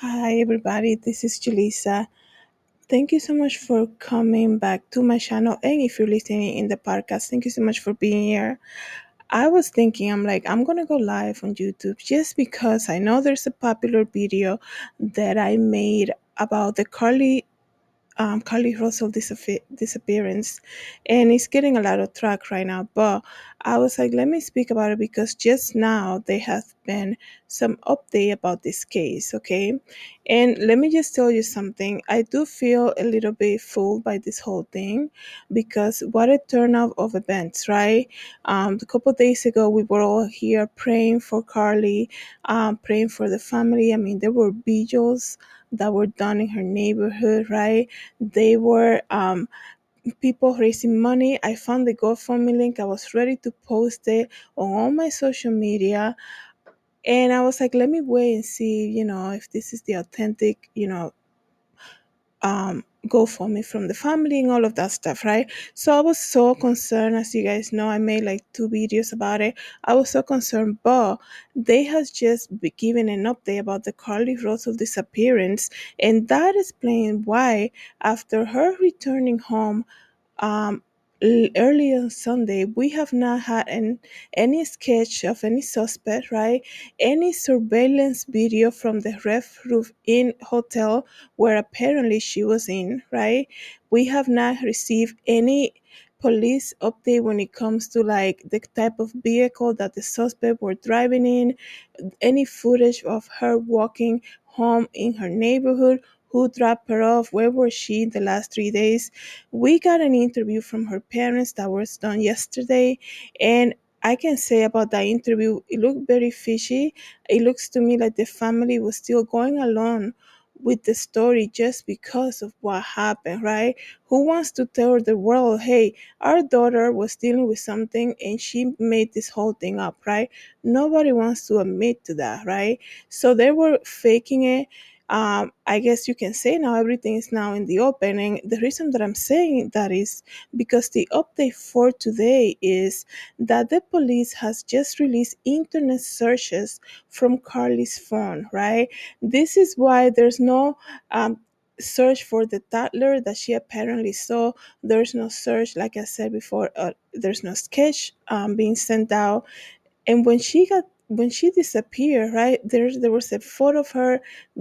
Hi, everybody. This is Julissa. Thank you so much for coming back to my channel. And if you're listening in the podcast, thank you so much for being here. I was thinking, I'm going to go live on YouTube just because I know there's a popular video that I made about the Carlee Russell disappearance, and it's getting a lot of track right now, but I was like, let me speak about it because just now there has been some update about this case, okay? And let me just tell you something. I do feel a little bit fooled by this whole thing because what a turn out of events, right? A couple of days ago, we were all here praying for Carlee, praying for the family. I mean, there were vigils that were done in her neighborhood, right? They were people raising money. I found the GoFundMe link. I was ready to post it on all my social media. And I was like, let me wait and see, if this is the authentic, GoFundMe from the family and all of that stuff, right? So I was so concerned. As you guys know, I made two videos about it. I was so concerned, but they has just been given an update about the Carlee Russell disappearance, and that explains why after her returning home early on Sunday, we have not had any sketch of any suspect, right? Any surveillance video from the Red Roof Inn hotel where apparently she was in, right? We have not received any police update when it comes to the type of vehicle that the suspect were driving in, any footage of her walking home in her neighborhood, who dropped her off, where was she in the last 3 days. We got an interview from her parents that was done yesterday, and I can say about that interview, it looked very fishy. It looks to me like the family was still going along with the story just because of what happened, right? Who wants to tell the world, hey, our daughter was dealing with something and she made this whole thing up, right? Nobody wants to admit to that, right? So they were faking it. I guess you can say now everything is now in the open, and the reason that I'm saying that is because the update for today is that the police has just released internet searches from Carlee's phone, right? This is why there's no search for the toddler that she apparently saw. There's no search, like I said before, there's no sketch being sent out. And when she disappeared, right, there was a photo of her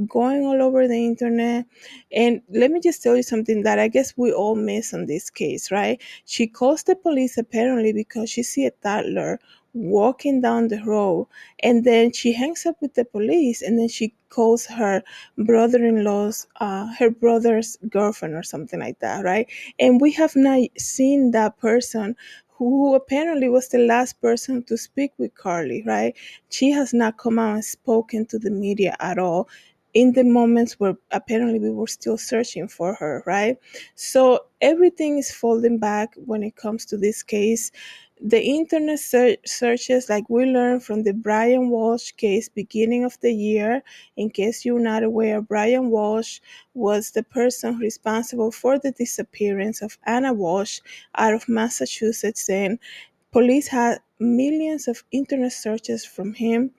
going all over the internet. And let me just tell you something that I guess we all miss on this case, right? She calls the police apparently because she see a toddler walking down the road, and then she hangs up with the police, and then she calls her her brother's girlfriend or something like that, right? And we have not seen that person who apparently was the last person to speak with Carlee, right? She has not come out and spoken to the media at all in the moments where apparently we were still searching for her, right? So everything is falling back when it comes to this case. The internet searches, like we learned from the Brian Walsh case beginning of the year. In case you're not aware, Brian Walsh was the person responsible for the disappearance of Anna Walsh out of Massachusetts, and police had millions of internet searches from him,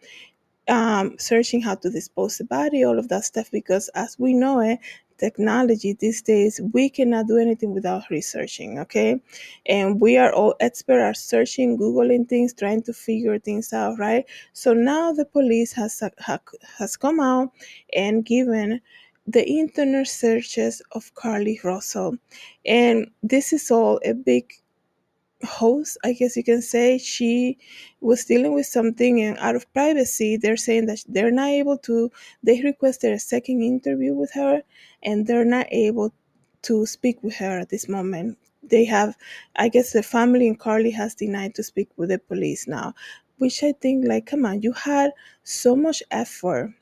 searching how to dispose the body, all of that stuff, because as we know it, technology these days, we cannot do anything without researching, okay? And we are all experts at searching, Googling things, trying to figure things out, right? So now the police has come out and given the internet searches of Carlee Russell. And this is all a big host, I guess you can say. She was dealing with something, and out of privacy, they're saying that they're not able to, they requested a second interview with her, and they're not able to speak with her at this moment. They have, I guess the family and Carlee has denied to speak with the police now, which I think, come on, you had so much effort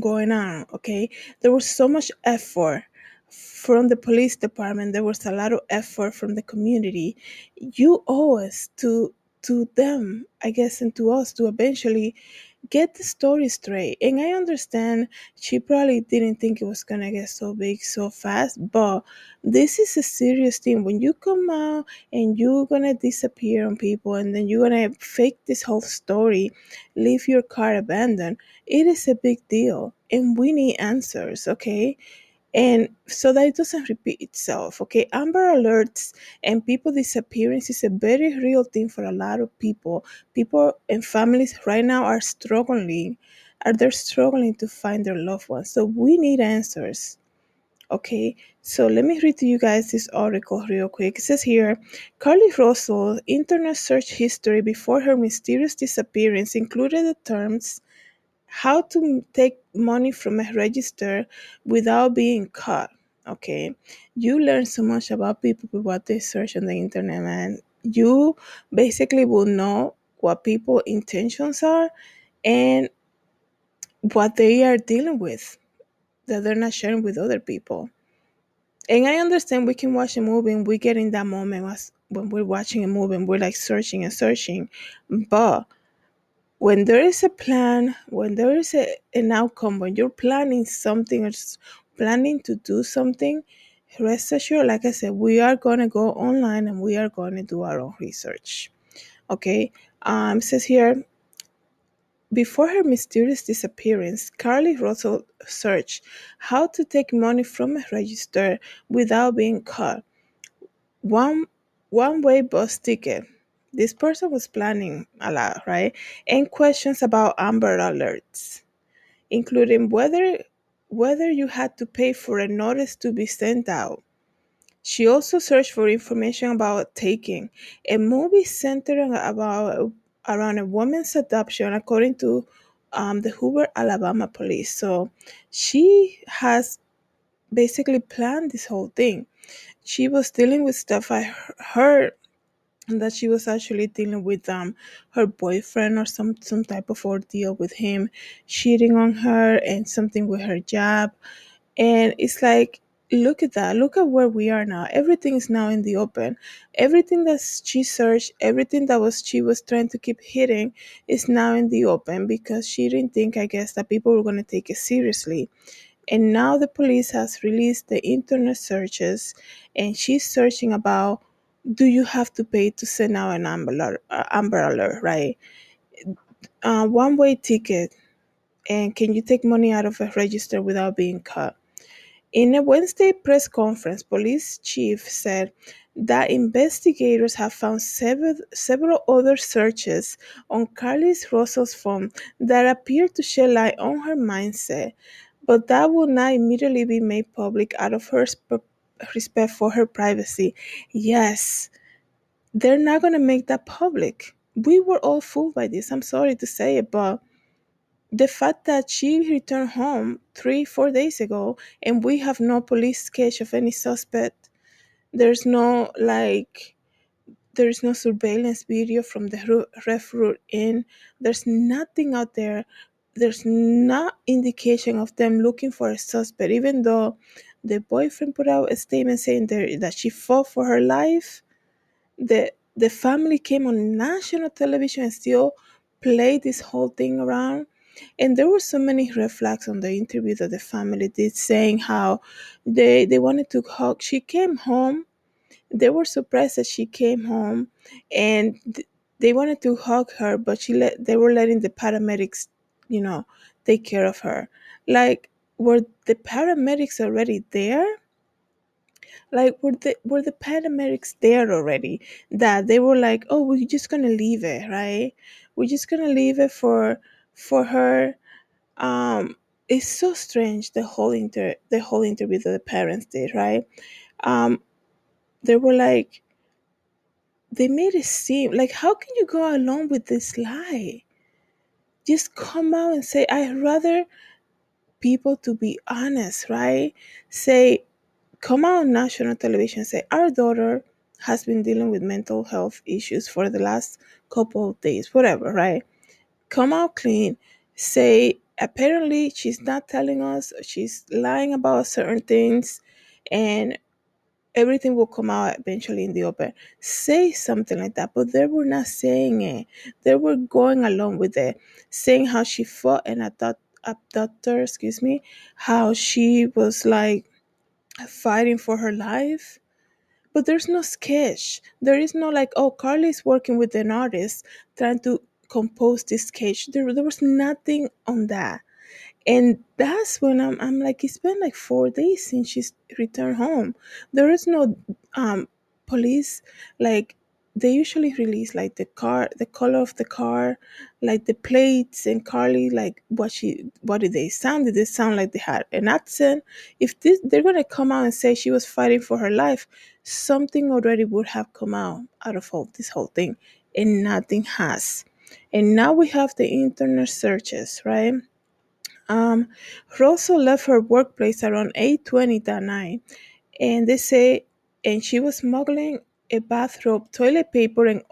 going on, okay? There was so much effort from the police department, there was a lot of effort from the community. You owe us to them, I guess, and to us to eventually get the story straight. And I understand she probably didn't think it was gonna get so big so fast, but this is a serious thing. When you come out and you're gonna disappear on people and then you're gonna fake this whole story, leave your car abandoned, it is a big deal and we need answers, okay? And so that it doesn't repeat itself, okay? Amber alerts and people disappearance is a very real thing for a lot of people. People and families right now are struggling, they're struggling to find their loved ones. So we need answers, okay? So let me read to you guys this article real quick. It says here, Carlee Russell's internet search history before her mysterious disappearance included the terms how to take money from a register without being caught, okay? You learn so much about people with what they search on the internet, man. You basically will know what people's intentions are and what they are dealing with that they're not sharing with other people. And I understand we can watch a movie and we get in that moment when we're watching a movie and we're like searching and searching, but when there is a plan, when there is an outcome, when you're planning something or planning to do something, rest assured, like I said, we are going to go online and we are going to do our own research. Okay, it says here, before her mysterious disappearance, Carlee Russell searched how to take money from a register without being caught. One-way bus ticket. This person was planning a lot, right? And questions about Amber alerts, including whether you had to pay for a notice to be sent out. She also searched for information about Taken, a movie centered around a woman's adoption, according to the Hoover, Alabama police. So she has basically planned this whole thing. She was dealing with stuff I heard, and that she was actually dealing with her boyfriend or some type of ordeal with him cheating on her and something with her job. And it's like, look at that. Look at where we are now. Everything is now in the open. Everything that she searched, everything that she was trying to keep hidden is now in the open because she didn't think, I guess, that people were going to take it seriously. And now the police has released the internet searches and she's searching about, do you have to pay to send out an Amber alert, right? One-way ticket, and can you take money out of a register without being caught? In a Wednesday press conference, police chief said that investigators have found several other searches on Carlee Russell's phone that appear to shed light on her mindset, but that will not immediately be made public out of her respect for her privacy. Yes, they're not going to make that public. We were all fooled by this. I'm sorry to say it, but the fact that she returned home 3-4 days ago and we have no police catch of any suspect, there's no surveillance video from the Red Roof Inn, there's nothing out there, there's no indication of them looking for a suspect, even though the boyfriend put out a statement saying that she fought for her life. The family came on national television and still played this whole thing around. And there were so many red flags on the interview that the family did, saying how they wanted to hug. She came home. They were surprised that she came home. And they wanted to hug her, but they were letting the paramedics, take care of her. Like, were the paramedics already there? Like, were the paramedics there already? That they were like, oh, we're just gonna leave it, right? We're just gonna leave it for her. It's so strange, the whole interview that the parents did, right? They were like, they made it seem like, how can you go along with this lie? Just come out and say, I'd rather people to be honest, right? Say, come out on national television, say, our daughter has been dealing with mental health issues for the last couple of days, whatever, right? Come out clean, say, apparently she's not telling us, she's lying about certain things, and everything will come out eventually in the open. Say something like that, but they were not saying it. They were going along with it, saying how she fought an abductor, how she was like fighting for her life. But there's no sketch. There is no like, oh, Carlee's working with an artist trying to compose this sketch. There was nothing on that. And that's when I'm like, it's been like 4 days since she's returned home. There is no police. Like, they usually release like the car, the color of the car, like the plates, and Carlee, like what did they sound? Did they sound like they had an accent? If this, they're gonna come out and say she was fighting for her life, something already would have come out of all this whole thing, and nothing has. And now we have the internet searches, right? Russell left her workplace around 8:20 that night, and they say, and she was smuggling a bathrobe, toilet paper, and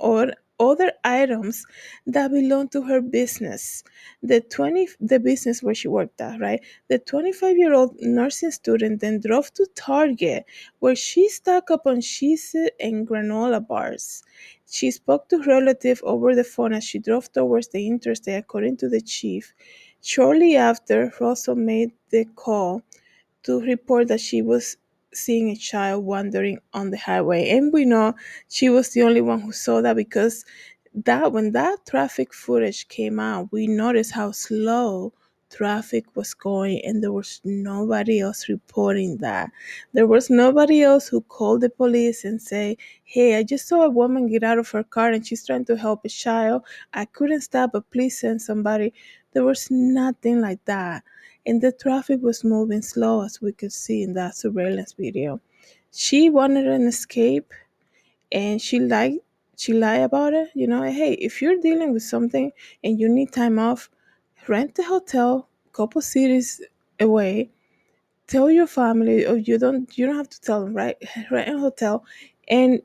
other items that belong to her business, the business where she worked at, right? The 25-year-old nursing student then drove to Target, where she stocked up on cheese and granola bars. She spoke to relatives over the phone as she drove towards the interstate, according to the chief. Shortly after, Russell made the call to report that she was seeing a child wandering on the highway. And we know she was the only one who saw that, because when that traffic footage came out, we noticed how slow traffic was going, and there was nobody else reporting that. There was nobody else who called the police and say, hey, I just saw a woman get out of her car and she's trying to help a child. I couldn't stop, but please send somebody. There was nothing like that. And the traffic was moving slow, as we could see in that surveillance video. She wanted an escape, and she lied about it. You know, hey, if you're dealing with something and you need time off, rent a hotel a couple cities away. Tell your family, or you don't have to tell them, right? Rent a hotel and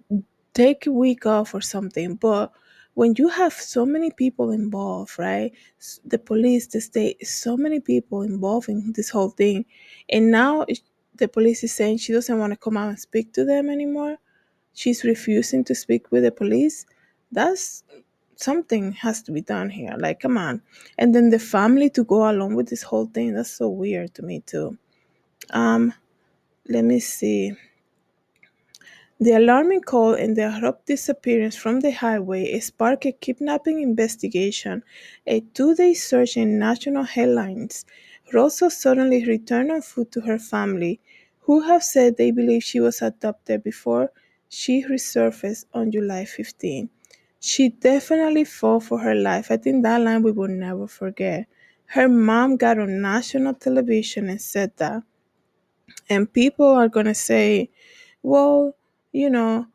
take a week off or something. But when you have so many people involved, right? The police, the state, so many people involved in this whole thing. And now the police is saying she doesn't want to come out and speak to them anymore. She's refusing to speak with the police. That's something has to be done here. Like, come on. And then the family to go along with this whole thing. That's so weird to me too. Let me see. The alarming call and the abrupt disappearance from the highway sparked a kidnapping investigation, a 2-day search in national headlines. Rosa suddenly returned on foot to her family, who have said they believe she was adopted before she resurfaced on July 15. She definitely fought for her life. I think that line we will never forget. Her mom got on national television and said that. And people are going to say, well, you know,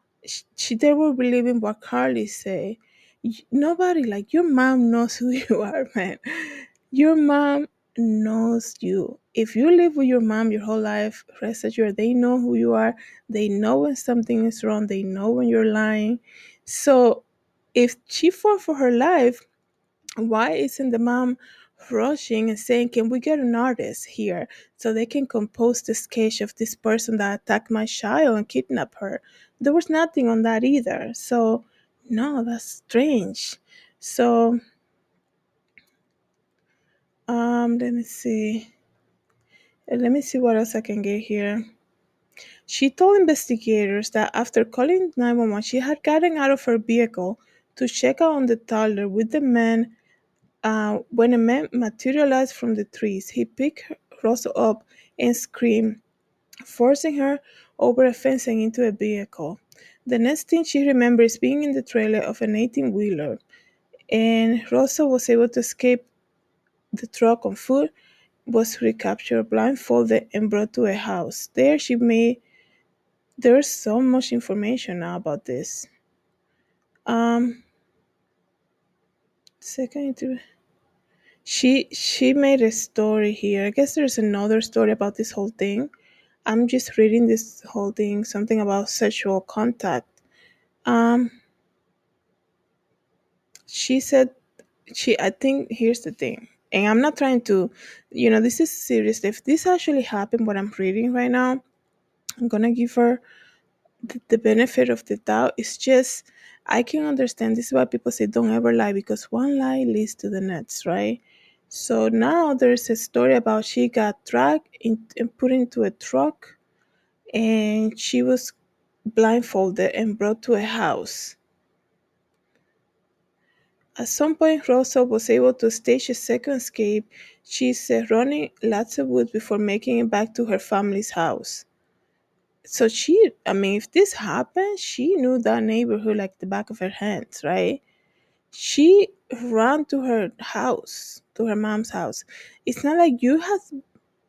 they were believing what Carlee said. Nobody, like, your mom knows who you are, man. Your mom knows you. If you live with your mom your whole life, rest assured, they know who you are. They know when something is wrong. They know when you're lying. So if she fought for her life, why isn't the mom rushing and saying, can we get an artist here so they can compose the sketch of this person that attacked my child and kidnapped her? There was nothing on that either. So no, that's strange. So let me see what else I can get here. She told investigators that after calling 911, she had gotten out of her vehicle to check out on the toddler with the man. When a man materialized from the trees, he picked Russell up and screamed, forcing her over a fence and into a vehicle. The next thing she remembers is being in the trailer of an 18-wheeler, and Russell was able to escape the truck on foot, was recaptured, blindfolded, and brought to a house. There's so much information now about this. She made a story here. I guess there's another story about this whole thing. I'm just reading this whole thing, something about sexual contact. She said, I think here's the thing, and I'm not trying to, this is serious. If this actually happened, what I'm reading right now, I'm going to give her the benefit of the doubt. It's just, I can understand. This is why people say don't ever lie, because one lie leads to the next, right? So now there's a story about she got dragged and put into a truck, and she was blindfolded and brought to a house. At some point, Russell was able to stage a second escape. She's running lots of wood before making it back to her family's house. So if this happened, she knew that neighborhood like the back of her hands, right? She ran to her house, to her mom's house. It's not like you have,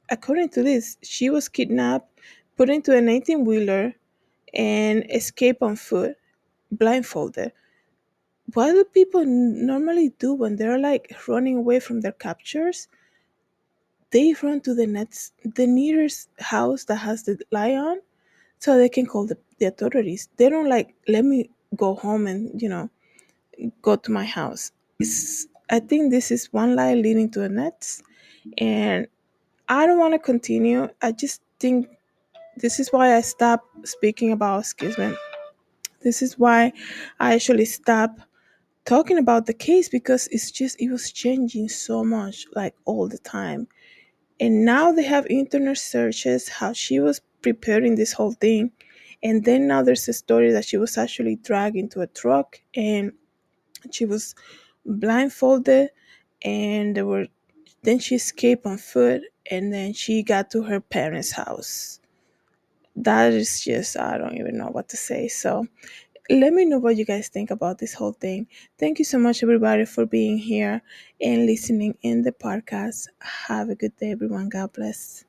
according to this, she was kidnapped, put into an 18-wheeler, and escaped on foot, blindfolded. What do people normally do when they're like running away from their captors? They run to the nearest house that has the lion, so they can call the authorities. They don't like, let me go home and, go to my house. I think this is one lie leading to the next. And I don't want to continue. I just think this is why I stopped speaking about escapement. This is why I actually stopped talking about the case, because it was changing so much, like all the time. And now they have internet searches, how she was preparing this whole thing. And then now there's a story that she was actually dragged into a truck and she was blindfolded, and then she escaped on foot, and then she got to her parents' house. That is just, I don't even know what to say. So let me know what you guys think about this whole thing. Thank you so much, everybody, for being here and listening in the podcast. Have a good day, everyone. God bless.